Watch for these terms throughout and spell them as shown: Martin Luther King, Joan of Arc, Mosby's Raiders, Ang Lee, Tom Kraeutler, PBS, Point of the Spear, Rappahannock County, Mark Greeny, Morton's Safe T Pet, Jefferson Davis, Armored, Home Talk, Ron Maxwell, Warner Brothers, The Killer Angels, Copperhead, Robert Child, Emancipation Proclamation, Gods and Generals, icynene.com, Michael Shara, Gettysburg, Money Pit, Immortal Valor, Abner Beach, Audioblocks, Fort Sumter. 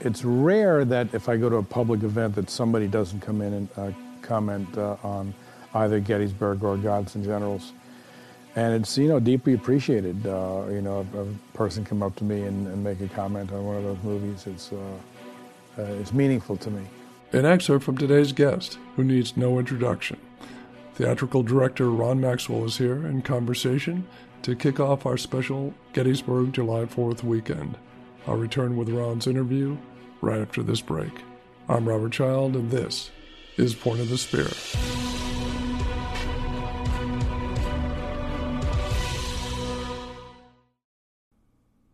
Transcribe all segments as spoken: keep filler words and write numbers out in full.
it's rare that if I go to a public event that somebody doesn't come in and uh, comment uh, on either Gettysburg or Gods and Generals. And it's, you know, deeply appreciated. Uh, you know, a, a person come up to me and, and make a comment on one of those movies. It's, uh, uh, it's meaningful to me. An excerpt from today's guest, who needs no introduction. Theatrical director Ron Maxwell is here in conversation to kick off our special Gettysburg July fourth weekend. I'll return with Ron's interview right after this break. I'm Robert Child, and this is Point of the Spear.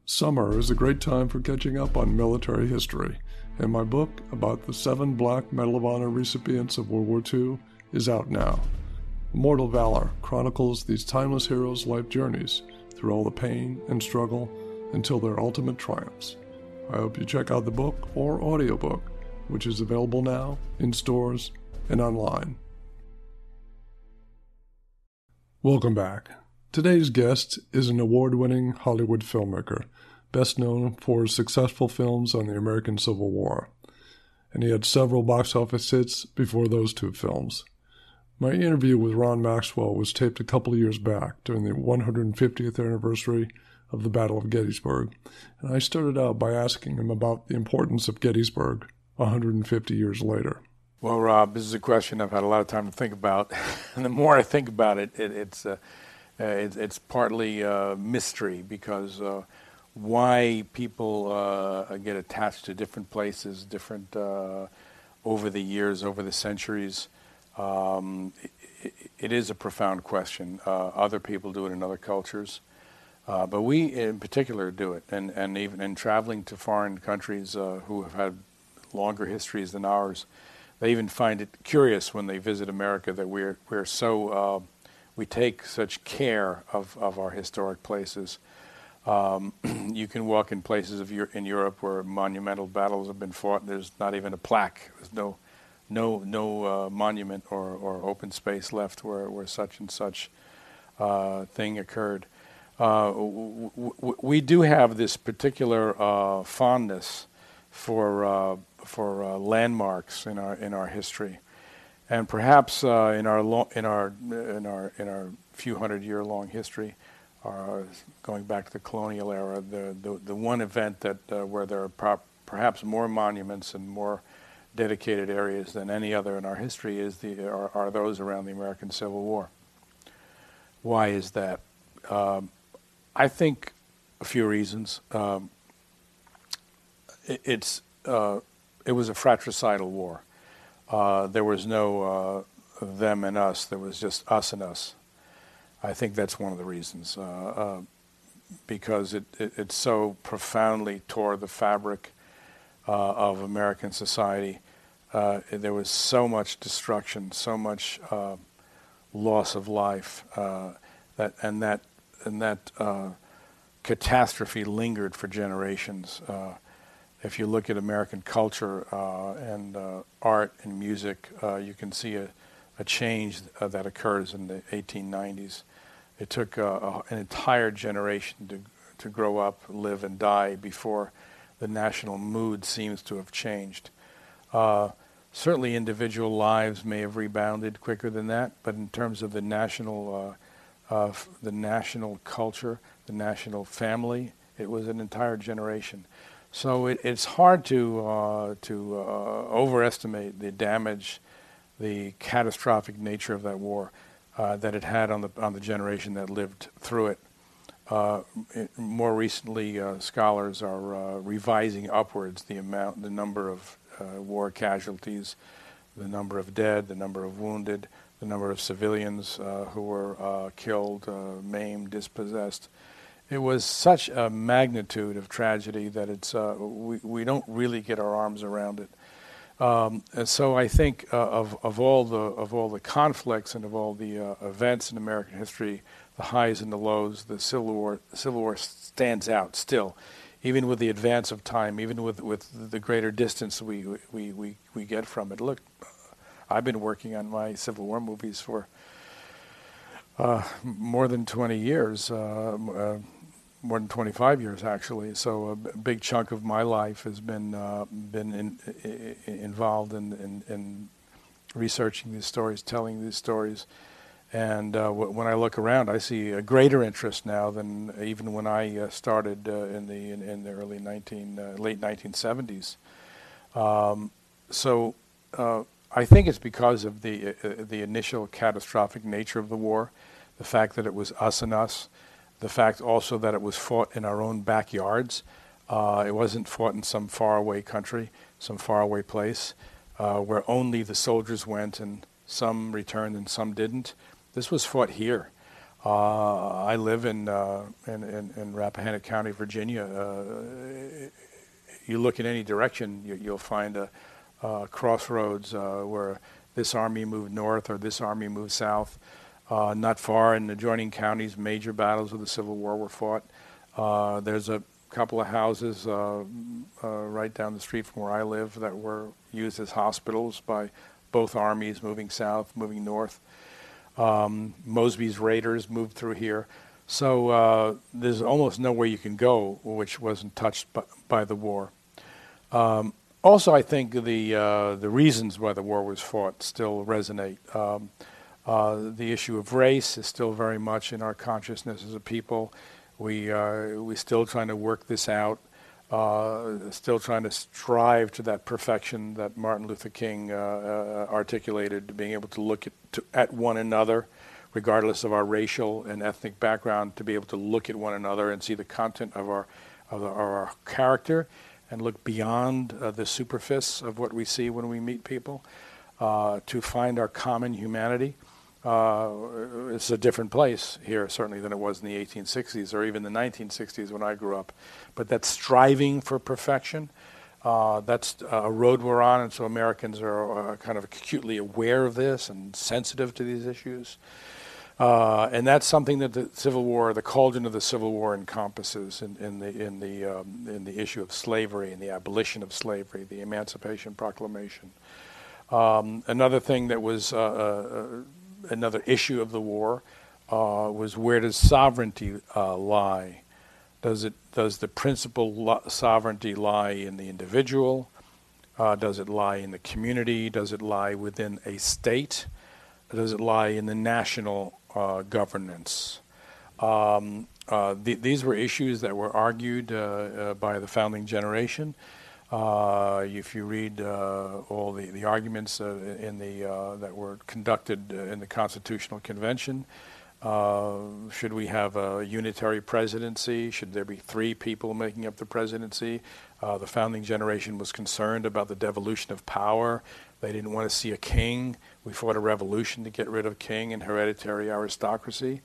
Summer is a great time for catching up on military history, and my book about the seven Black Medal of Honor recipients of World War Two is out now. Immortal Valor chronicles these timeless heroes' life journeys through all the pain and struggle until their ultimate triumphs. I hope you check out the book or audiobook, which is available now in stores and online. Welcome back. Today's guest is an award-winning Hollywood filmmaker, best known for his successful films on the American Civil War. And he had several box office hits before those two films. My interview with Ron Maxwell was taped a couple of years back during the one hundred fiftieth anniversary of the Battle of Gettysburg, and I started out by asking him about the importance of Gettysburg one hundred fifty years later. Well, Rob, this is a question I've had a lot of time to think about, and the more I think about it, it it's... Uh... Uh, it, it's partly uh, mystery because uh, why people uh, get attached to different places, different uh, over the years, over the centuries. Um, it, it is a profound question. Uh, other people do it in other cultures, uh, but we in particular do it. And, and even in traveling to foreign countries uh, who have had longer histories than ours, they even find it curious when they visit America that we're we're so. Uh, We take such care of, of our historic places. Um, you can walk in places of Euro- in Europe where monumental battles have been fought. There's not even a plaque. There's no no no uh, monument or, or open space left where, where such and such uh, thing occurred. Uh, w- w- we do have this particular uh, fondness for uh, for uh, landmarks in our in our history. And perhaps uh, in our lo- in our in our in our few hundred year long history, uh, going back to the colonial era, the the, the one event that uh, where there are pro- perhaps more monuments and more dedicated areas than any other in our history is the are, are those around the American Civil War. Why is that? Um, I think a few reasons. Um, it, it's uh, it was a fratricidal war. Uh, there was no uh, them and us. There was just us and us. I think that's one of the reasons, uh, uh, because it, it, it so profoundly tore the fabric uh, of American society. Uh, there was so much destruction, so much uh, loss of life, uh, that and that and that uh, catastrophe lingered for generations. Uh, If you look at American culture uh, and uh, art and music, uh, you can see a, a change uh, that occurs in the eighteen nineties. It took uh, a, an entire generation to to grow up, live, and die before the national mood seems to have changed. Uh, certainly individual lives may have rebounded quicker than that, but in terms of the national, uh, uh, f- the national culture, the national family, it was an entire generation. So it, it's hard to uh, to uh, overestimate the damage, the catastrophic nature of that war uh, that it had on the on the generation that lived through it. Uh, it more recently, uh, scholars are uh, revising upwards the amount, the number of uh, war casualties, the number of dead, the number of wounded, the number of civilians uh, who were uh, killed, uh, maimed, dispossessed. It was such a magnitude of tragedy that it's uh, we we don't really get our arms around it. Um, and so I think uh, of of all the of all the conflicts and of all the uh, events in American history, the highs and the lows, the Civil War Civil War stands out still, even with the advance of time, even with, with the greater distance we we, we we get from it. Look, I've been working on my Civil War movies for uh, more than twenty years. Uh, uh, more than twenty-five years actually. So a b- big chunk of my life has been uh, been in, in, involved in, in in researching these stories, telling these stories. And uh, w- when I look around, I see a greater interest now than even when I uh, started uh, in the in, in the early nineteen uh, late nineteen seventies. Um, so uh, I think it's because of the uh, the initial catastrophic nature of the war, the fact that it was us and us, the fact also that it was fought in our own backyards. Uh, it wasn't fought in some faraway country, some faraway place, uh, where only the soldiers went and some returned and some didn't. This was fought here. Uh, I live in, uh, in, in in Rappahannock County, Virginia. Uh, you look in any direction, you, you'll find a, a crossroads uh, where this army moved north or this army moved south. Uh, not far in adjoining counties, major battles of the Civil War were fought. Uh, there's a couple of houses uh, uh, right down the street from where I live that were used as hospitals by both armies moving south, moving north. Um, Mosby's Raiders moved through here. So uh, there's almost nowhere you can go which wasn't touched by, by the war. Um, also, I think the uh, the reasons why the war was fought still resonate. Um, uh, the issue of race is still very much in our consciousness as a people. We, uh, we're still trying to work this out, uh, still trying to strive to that perfection that Martin Luther King uh, uh, articulated, being able to look at, to, at one another, regardless of our racial and ethnic background, to be able to look at one another and see the content of our of, the, of our character and look beyond uh, the superfice of what we see when we meet people, uh, to find our common humanity. Uh, it's a different place here, certainly, than it was in the eighteen sixties or even the nineteen sixties when I grew up. But that striving for perfection, uh, that's a road we're on, and so Americans are uh, kind of acutely aware of this and sensitive to these issues. Uh, and that's something that the Civil War, the cauldron of the Civil War, encompasses in, in the in the um, in the issue of slavery and the abolition of slavery, the Emancipation Proclamation. Um, another thing that was uh, uh, another issue of the war uh, was, where does sovereignty uh, lie? Does it does the principal lo- sovereignty lie in the individual? Uh, does it lie in the community? Does it lie within a state? Does it lie in the national Uh, governance? Um, uh, th- these were issues that were argued uh, uh, by the founding generation. Uh, if you read uh, all the, the arguments uh, in the uh, that were conducted in the Constitutional Convention, uh, should we have a unitary presidency? Should there be three people making up the presidency? Uh, the founding generation was concerned about the devolution of power. They didn't want to see a king. We fought a revolution to get rid of king and hereditary aristocracy.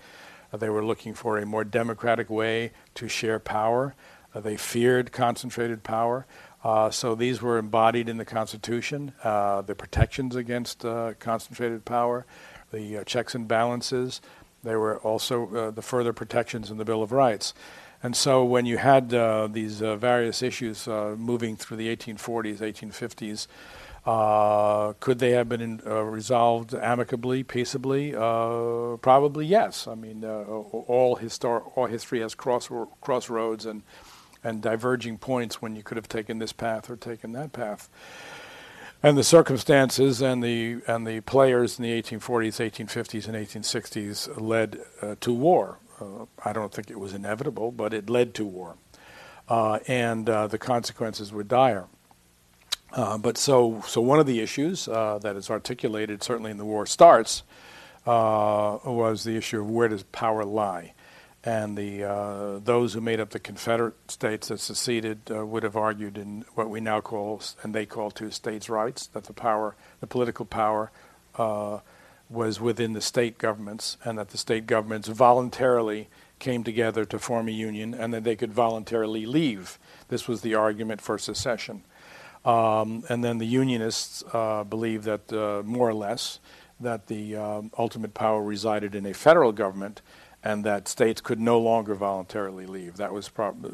Uh, they were looking for a more democratic way to share power. Uh, they feared concentrated power. Uh, so these were embodied in the Constitution, uh, the protections against uh, concentrated power, the uh, checks and balances. There were also uh, the further protections in the Bill of Rights. And so when you had uh, these uh, various issues uh, moving through the eighteen forties, eighteen fifties, Uh, could they have been in, uh, resolved amicably, peaceably? Uh, probably yes. I mean, uh, all, histor- all history has cross- crossroads and, and diverging points when you could have taken this path or taken that path. And the circumstances and the and the players in the eighteen forties, eighteen fifties, and eighteen sixties led uh, to war. Uh, I don't think it was inevitable, but it led to war. Uh, and uh, the consequences were dire. Uh, but so so one of the issues uh, that is articulated, certainly in The War Starts, uh, was the issue of, where does power lie? And the uh, those who made up the Confederate states that seceded uh, would have argued in what we now call, and they call two states' rights, that the power, the political power uh, was within the state governments, and that the state governments voluntarily came together to form a union, and that they could voluntarily leave. This was the argument for secession. Um, and then the Unionists uh, believed that, uh, more or less, that the um, ultimate power resided in a federal government, and that states could no longer voluntarily leave. That was prob-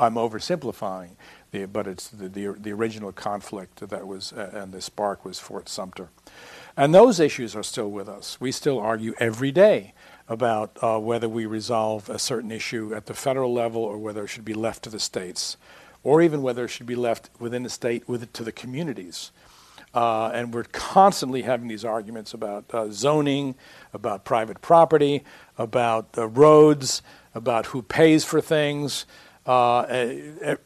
I'm oversimplifying, the, but it's the, the the original conflict that was, uh, and the spark was Fort Sumter. And those issues are still with us. We still argue every day about uh, whether we resolve a certain issue at the federal level or whether it should be left to the states, or even whether it should be left within the state with it to the communities. Uh, and we're constantly having these arguments about uh, zoning, about private property, about uh, roads, about who pays for things. Uh,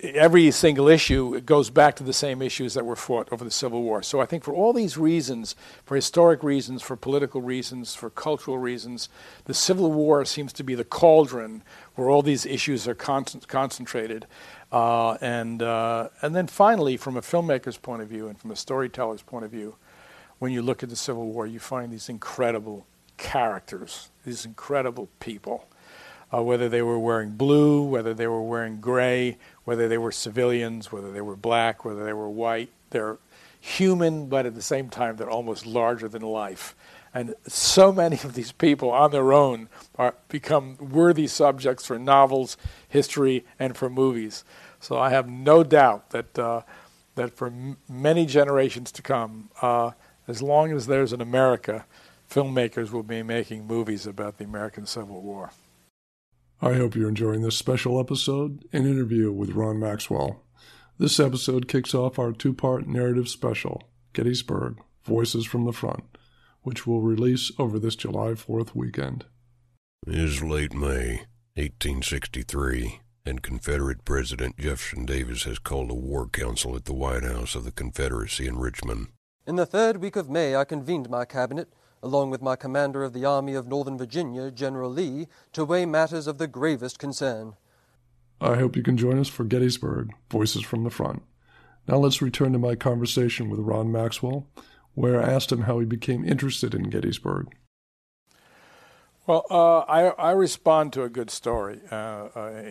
every single issue goes back to the same issues that were fought over the Civil War. So I think for all these reasons, for historic reasons, for political reasons, for cultural reasons, the Civil War seems to be the cauldron where all these issues are con- concentrated. Uh, and uh, and then finally, from a filmmaker's point of view and from a storyteller's point of view, when you look at the Civil War, you find these incredible characters, these incredible people. Uh, whether they were wearing blue, whether they were wearing gray, whether they were civilians, whether they were black, whether they were white. They're human, but at the same time, they're almost larger than life. And so many of these people on their own are become worthy subjects for novels, history, and for movies. So I have no doubt that uh, that for m- many generations to come, uh, as long as there's an America, filmmakers will be making movies about the American Civil War. I hope you're enjoying this special episode and interview with Ron Maxwell. This episode kicks off our two-part narrative special, Gettysburg, Voices from the Front, which will release over this July fourth weekend. It is late May, eighteen sixty-three, and Confederate President Jefferson Davis has called a war council at the White House of the Confederacy in Richmond. In the third week of May, I convened my cabinet, along with my commander of the Army of Northern Virginia, General Lee, to weigh matters of the gravest concern. I hope you can join us for Gettysburg, Voices from the Front. Now let's return to my conversation with Ron Maxwell, where I asked him how he became interested in Gettysburg. Well, uh, I, I respond to a good story uh, uh,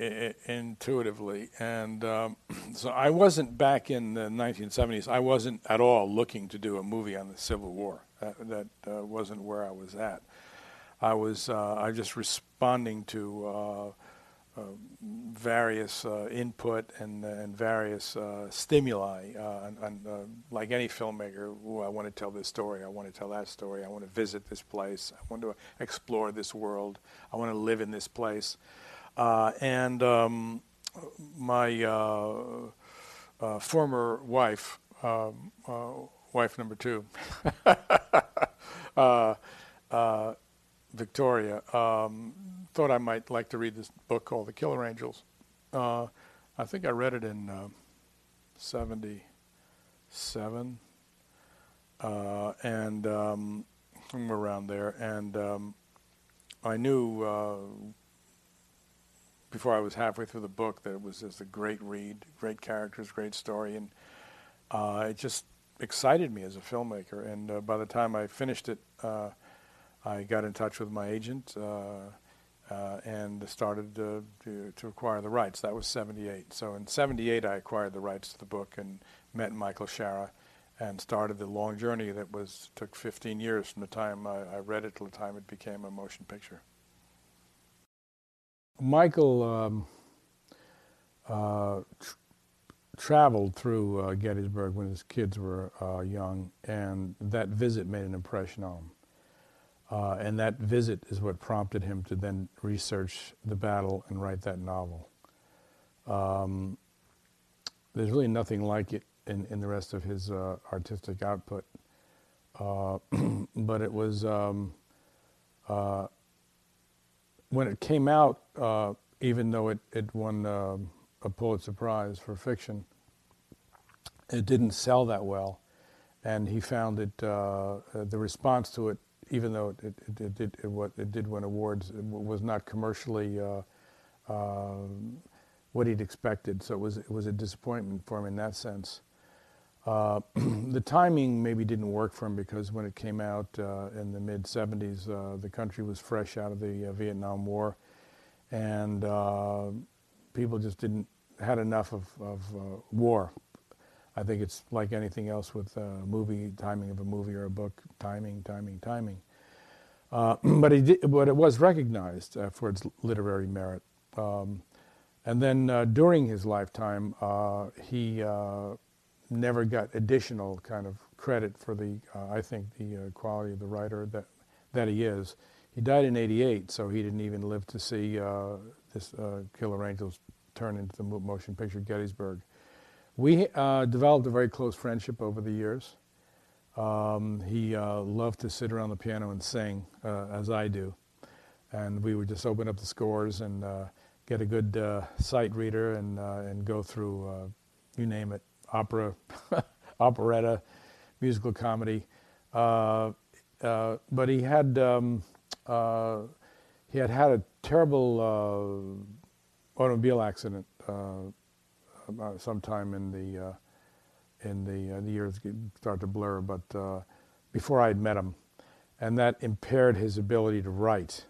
intuitively. And um, so I wasn't, back in the nineteen seventies, I wasn't at all looking to do a movie on the Civil War. That, that uh, wasn't where I was at. I was uh, I just responding to uh, uh, various uh, input and and various uh, stimuli. Uh, and, and, uh, like any filmmaker, ooh, I want to tell this story. I want to tell that story. I want to visit this place. I want to explore this world. I want to live in this place. Uh, and um, my uh, uh, former wife. Um, uh, Wife number two, uh, uh, Victoria, um, thought I might like to read this book called The Killer Angels. Uh, I think I read it in uh, seventy-seven, uh, and um, somewhere around there. And um, I knew uh, before I was halfway through the book that it was just a great read, great characters, great story, and uh, it just excited me as a filmmaker, and uh, by the time I finished it, uh, I got in touch with my agent uh, uh, and started uh, to, to acquire the rights. That was seventy-eight. So in seventy-eight, I acquired the rights to the book and met Michael Shara, and started the long journey that was took fifteen years from the time I, I read it to the time it became a motion picture. Michael um, uh, tr- traveled through uh, Gettysburg when his kids were uh, young, and that visit made an impression on him. Uh, and that visit is what prompted him to then research the battle and write that novel. Um, there's really nothing like it in, in the rest of his uh, artistic output. Uh, but it was, um, uh, when it came out, uh, even though it, it won uh, a Pulitzer Prize for fiction, it didn't sell that well, and he found it, uh, the response to it, even though it, it, it, did, it, it did win awards, it was not commercially uh, uh, what he'd expected, so it was, it was a disappointment for him in that sense. Uh, the timing maybe didn't work for him, because when it came out uh, in the mid-seventies, uh, the country was fresh out of the uh, Vietnam War, and uh, people just didn't, had enough of, of uh, war. I think it's like anything else with uh, movie, timing of a movie or a book, timing, timing, timing. Uh, but, he did, but it was recognized uh, for its literary merit. Um, and then uh, during his lifetime, uh, he uh, never got additional kind of credit for the, uh, I think, the uh, quality of the writer that, that he is. He died in eighty-eight, so he didn't even live to see uh, this uh, Killer Angels turn into the motion picture Gettysburg. We uh, developed a very close friendship over the years. Um, he uh, loved to sit around the piano and sing, uh, as I do. And we would just open up the scores and uh, get a good uh, sight reader and, uh, and go through, uh, you name it, opera, operetta, musical comedy. Uh, uh, but he had, um, uh, he had had a terrible uh, automobile accident uh, sometime in the uh, in the, uh, the years start to blur, but uh, before I had met him, and that impaired his ability to write.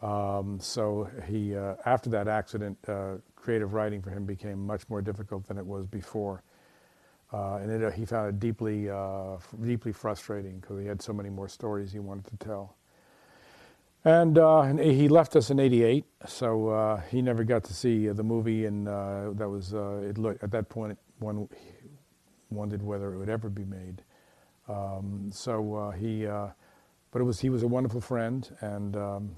Um, so he, uh, after that accident, uh, creative writing for him became much more difficult than it was before, uh, and it, uh, he found it deeply, uh, f deeply frustrating because he had so many more stories he wanted to tell. And, uh, and he left us in eighty-eight, so uh, he never got to see the movie, and uh, that was uh, it. Looked, at that point, one wondered whether it would ever be made. Um, so uh, he, uh, but it was he was a wonderful friend, and. Um,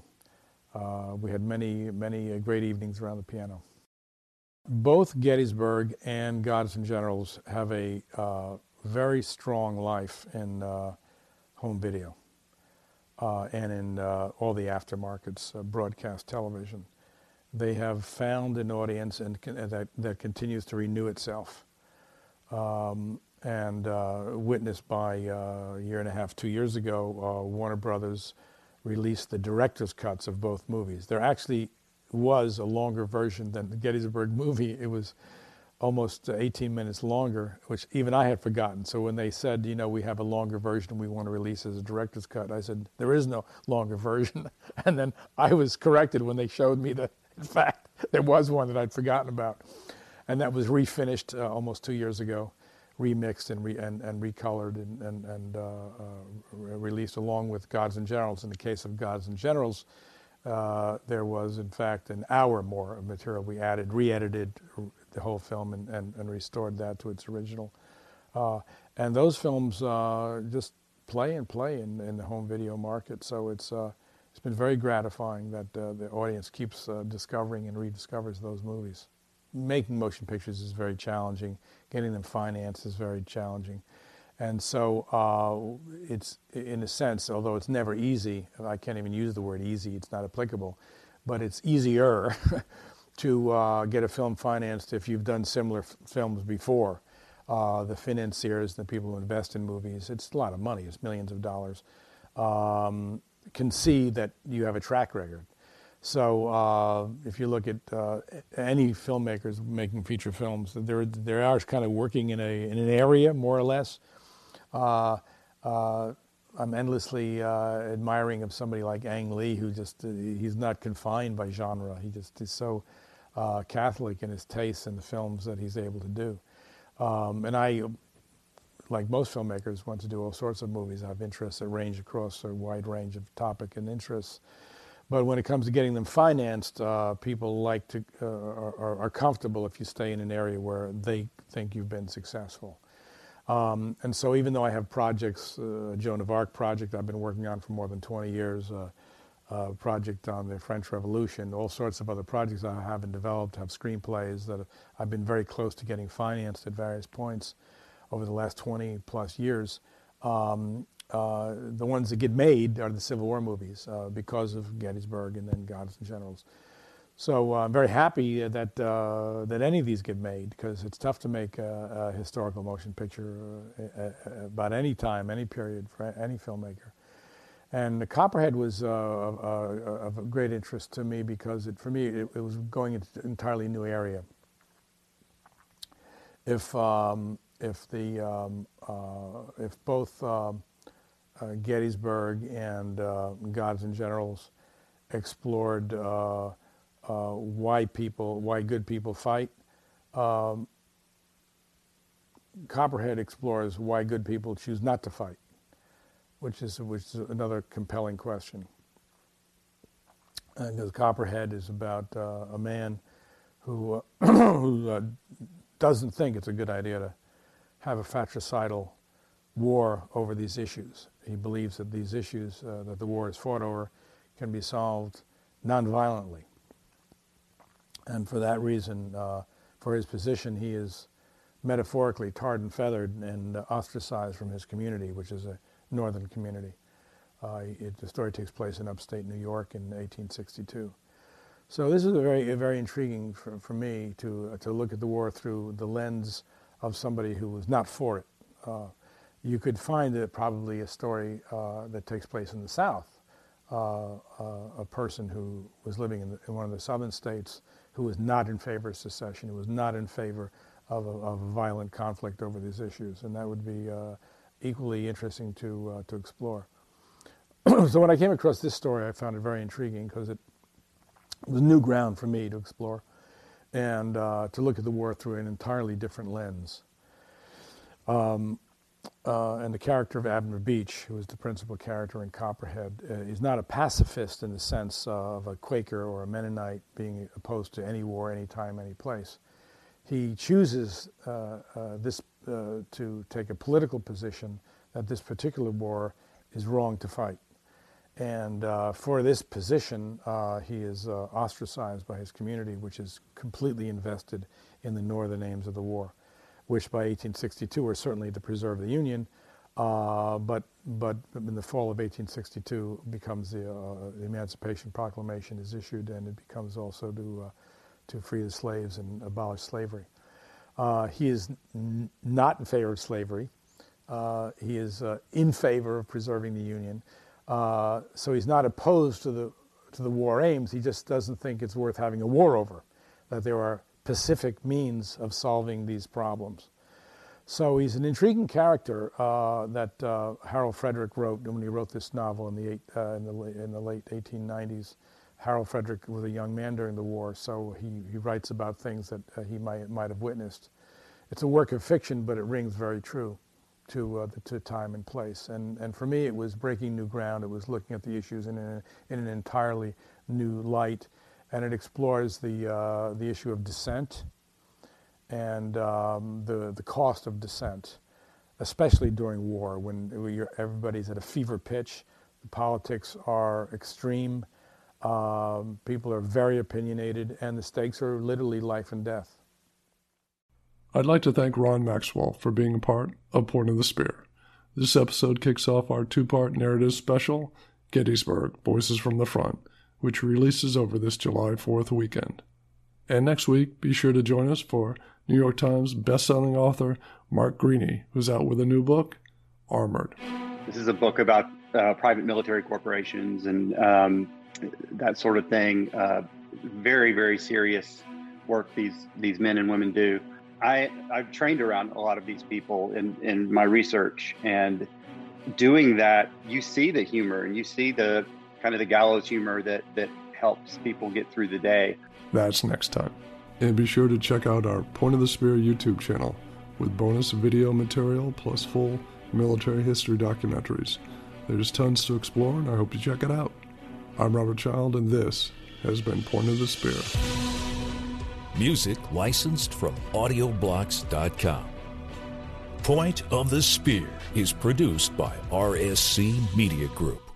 Uh, we had many, many uh, great evenings around the piano. Both Gettysburg and Gods and Generals have a uh, very strong life in uh, home video uh, and in uh, all the aftermarkets, uh, broadcast television. They have found an audience and con that, that continues to renew itself, um, and uh, witnessed by uh, a year and a half, two years ago, uh, Warner Brothers released the director's cuts of both movies. There actually was a longer version than the Gettysburg movie. It was almost eighteen minutes longer, which even I had forgotten. So when they said, you know, we have a longer version we want to release as a director's cut, I said, there is no longer version. And then I was corrected when they showed me that, in fact, there was one that I'd forgotten about. And that was refinished uh, almost two years ago, remixed and, re and, and recolored and, and, and uh, uh, released along with Gods and Generals. In the case of Gods and Generals, uh, there was, in fact, an hour more of material we added, re-edited the whole film and, and, and restored that to its original. Uh, and those films uh, just play and play in, in the home video market. So it's, uh, it's been very gratifying that uh, the audience keeps uh, discovering and rediscovers those movies. Making motion pictures is very challenging. Getting them financed is very challenging. And so uh, it's, in a sense, although it's never easy, I can't even use the word easy, it's not applicable, but it's easier to uh, get a film financed if you've done similar f films before. Uh, the financiers, the people who invest in movies, it's a lot of money, it's millions of dollars, um, can see that you have a track record. So uh, if you look at uh, any filmmakers making feature films, they're, they are kind of working in, a, in an area, more or less. Uh, uh, I'm endlessly uh, admiring of somebody like Ang Lee, who just, uh, he's not confined by genre. He just is so uh, catholic in his tastes in the films that he's able to do. Um, and I, like most filmmakers, want to do all sorts of movies. I have interests that range across a wide range of topic and interests. But when it comes to getting them financed, uh, people like to uh, are, are comfortable if you stay in an area where they think you've been successful. Um, and so, even though I have projects, uh, Joan of Arc project I've been working on for more than twenty years, uh, uh, project on the French Revolution, all sorts of other projects I haven't developed, have screenplays that I've been very close to getting financed at various points over the last twenty plus years. Um, Uh, the ones that get made are the Civil War movies uh, because of Gettysburg and then Gods and Generals. So uh, I'm very happy that, uh, that any of these get made, because it's tough to make a, a historical motion picture uh, about any time, any period, for any filmmaker. And the Copperhead was uh, of, uh, of great interest to me because it, for me, it, it was going into an entirely new area. If, um, if, the, um, uh, if both um, Uh, Gettysburg and uh, Gods and Generals explored uh, uh, why people, why good people fight. Um, Copperhead explores why good people choose not to fight, which is which is another compelling question. And the Copperhead is about uh, a man who uh, who uh, doesn't think it's a good idea to have a fratricidal war over these issues. He believes that these issues uh, that the war is fought over can be solved nonviolently. And for that reason, uh, for his position, he is metaphorically tarred and feathered and uh, ostracized from his community, which is a northern community. Uh, it, the story takes place in upstate New York in eighteen sixty-two. So this is a very, a very intriguing for, for me to, uh, to look at the war through the lens of somebody who was not for it. Uh, you could find uh, probably a story uh, that takes place in the South, uh, uh, a person who was living in, the, in one of the southern states who was not in favor of secession, who was not in favor of a, of a violent conflict over these issues, and that would be uh, equally interesting to, uh, to explore. So when I came across this story, I found it very intriguing because it was new ground for me to explore and uh, to look at the war through an entirely different lens. Um, uh, and the character of Abner Beach, who is the principal character in Copperhead, uh, is not a pacifist in the sense uh, of a Quaker or a Mennonite being opposed to any war, any time, any place. He chooses uh, uh, this uh, to take a political position that this particular war is wrong to fight. And uh, for this position, uh, he is uh, ostracized by his community, which is completely invested in the northern aims of the war, which by eighteen sixty-two were certainly to preserve the Union, uh, but, but in the fall of eighteen sixty-two becomes the, uh, the Emancipation Proclamation is issued, and it becomes also to, uh, to free the slaves and abolish slavery. Uh, he is n not in favor of slavery. Uh, he is uh, in favor of preserving the Union. Uh, so he's not opposed to the, to the war aims. He just doesn't think it's worth having a war over, that there are pacific means of solving these problems. So he's an intriguing character uh, that uh, Harold Frederic wrote when he wrote this novel in the, eight, uh, in the, in the late eighteen nineties. Harold Frederic was a young man during the war, so he, he writes about things that uh, he might, might have witnessed. It's a work of fiction, but it rings very true to, uh, the, to time and place. And, and for me, it was breaking new ground. It was looking at the issues in, a, in an entirely new light. And it explores the, uh, the issue of dissent and um, the, the cost of dissent, especially during war when you're, everybody's at a fever pitch. The politics are extreme. Um, people are very opinionated, and the stakes are literally life and death. I'd like to thank Ron Maxwell for being a part of Point of the Spear. This episode kicks off our two-part narrative special, Gettysburg, Voices from the Front, which releases over this July fourth weekend. And next week, be sure to join us for New York Times best-selling author Mark Greeny, who's out with a new book, Armored. This is a book about uh, private military corporations and um, that sort of thing. Uh, very, very serious work these, these men and women do. I, I've trained around a lot of these people in, in my research, and doing that, you see the humor and you see the kind of the gallows humor that, that helps people get through the day. That's next time. And be sure to check out our Point of the Spear YouTube channel with bonus video material plus full military history documentaries. There's tons to explore, and I hope you check it out. I'm Robert Child, and this has been Point of the Spear. Music licensed from Audioblocks dot com. Point of the Spear is produced by R S C Media Group.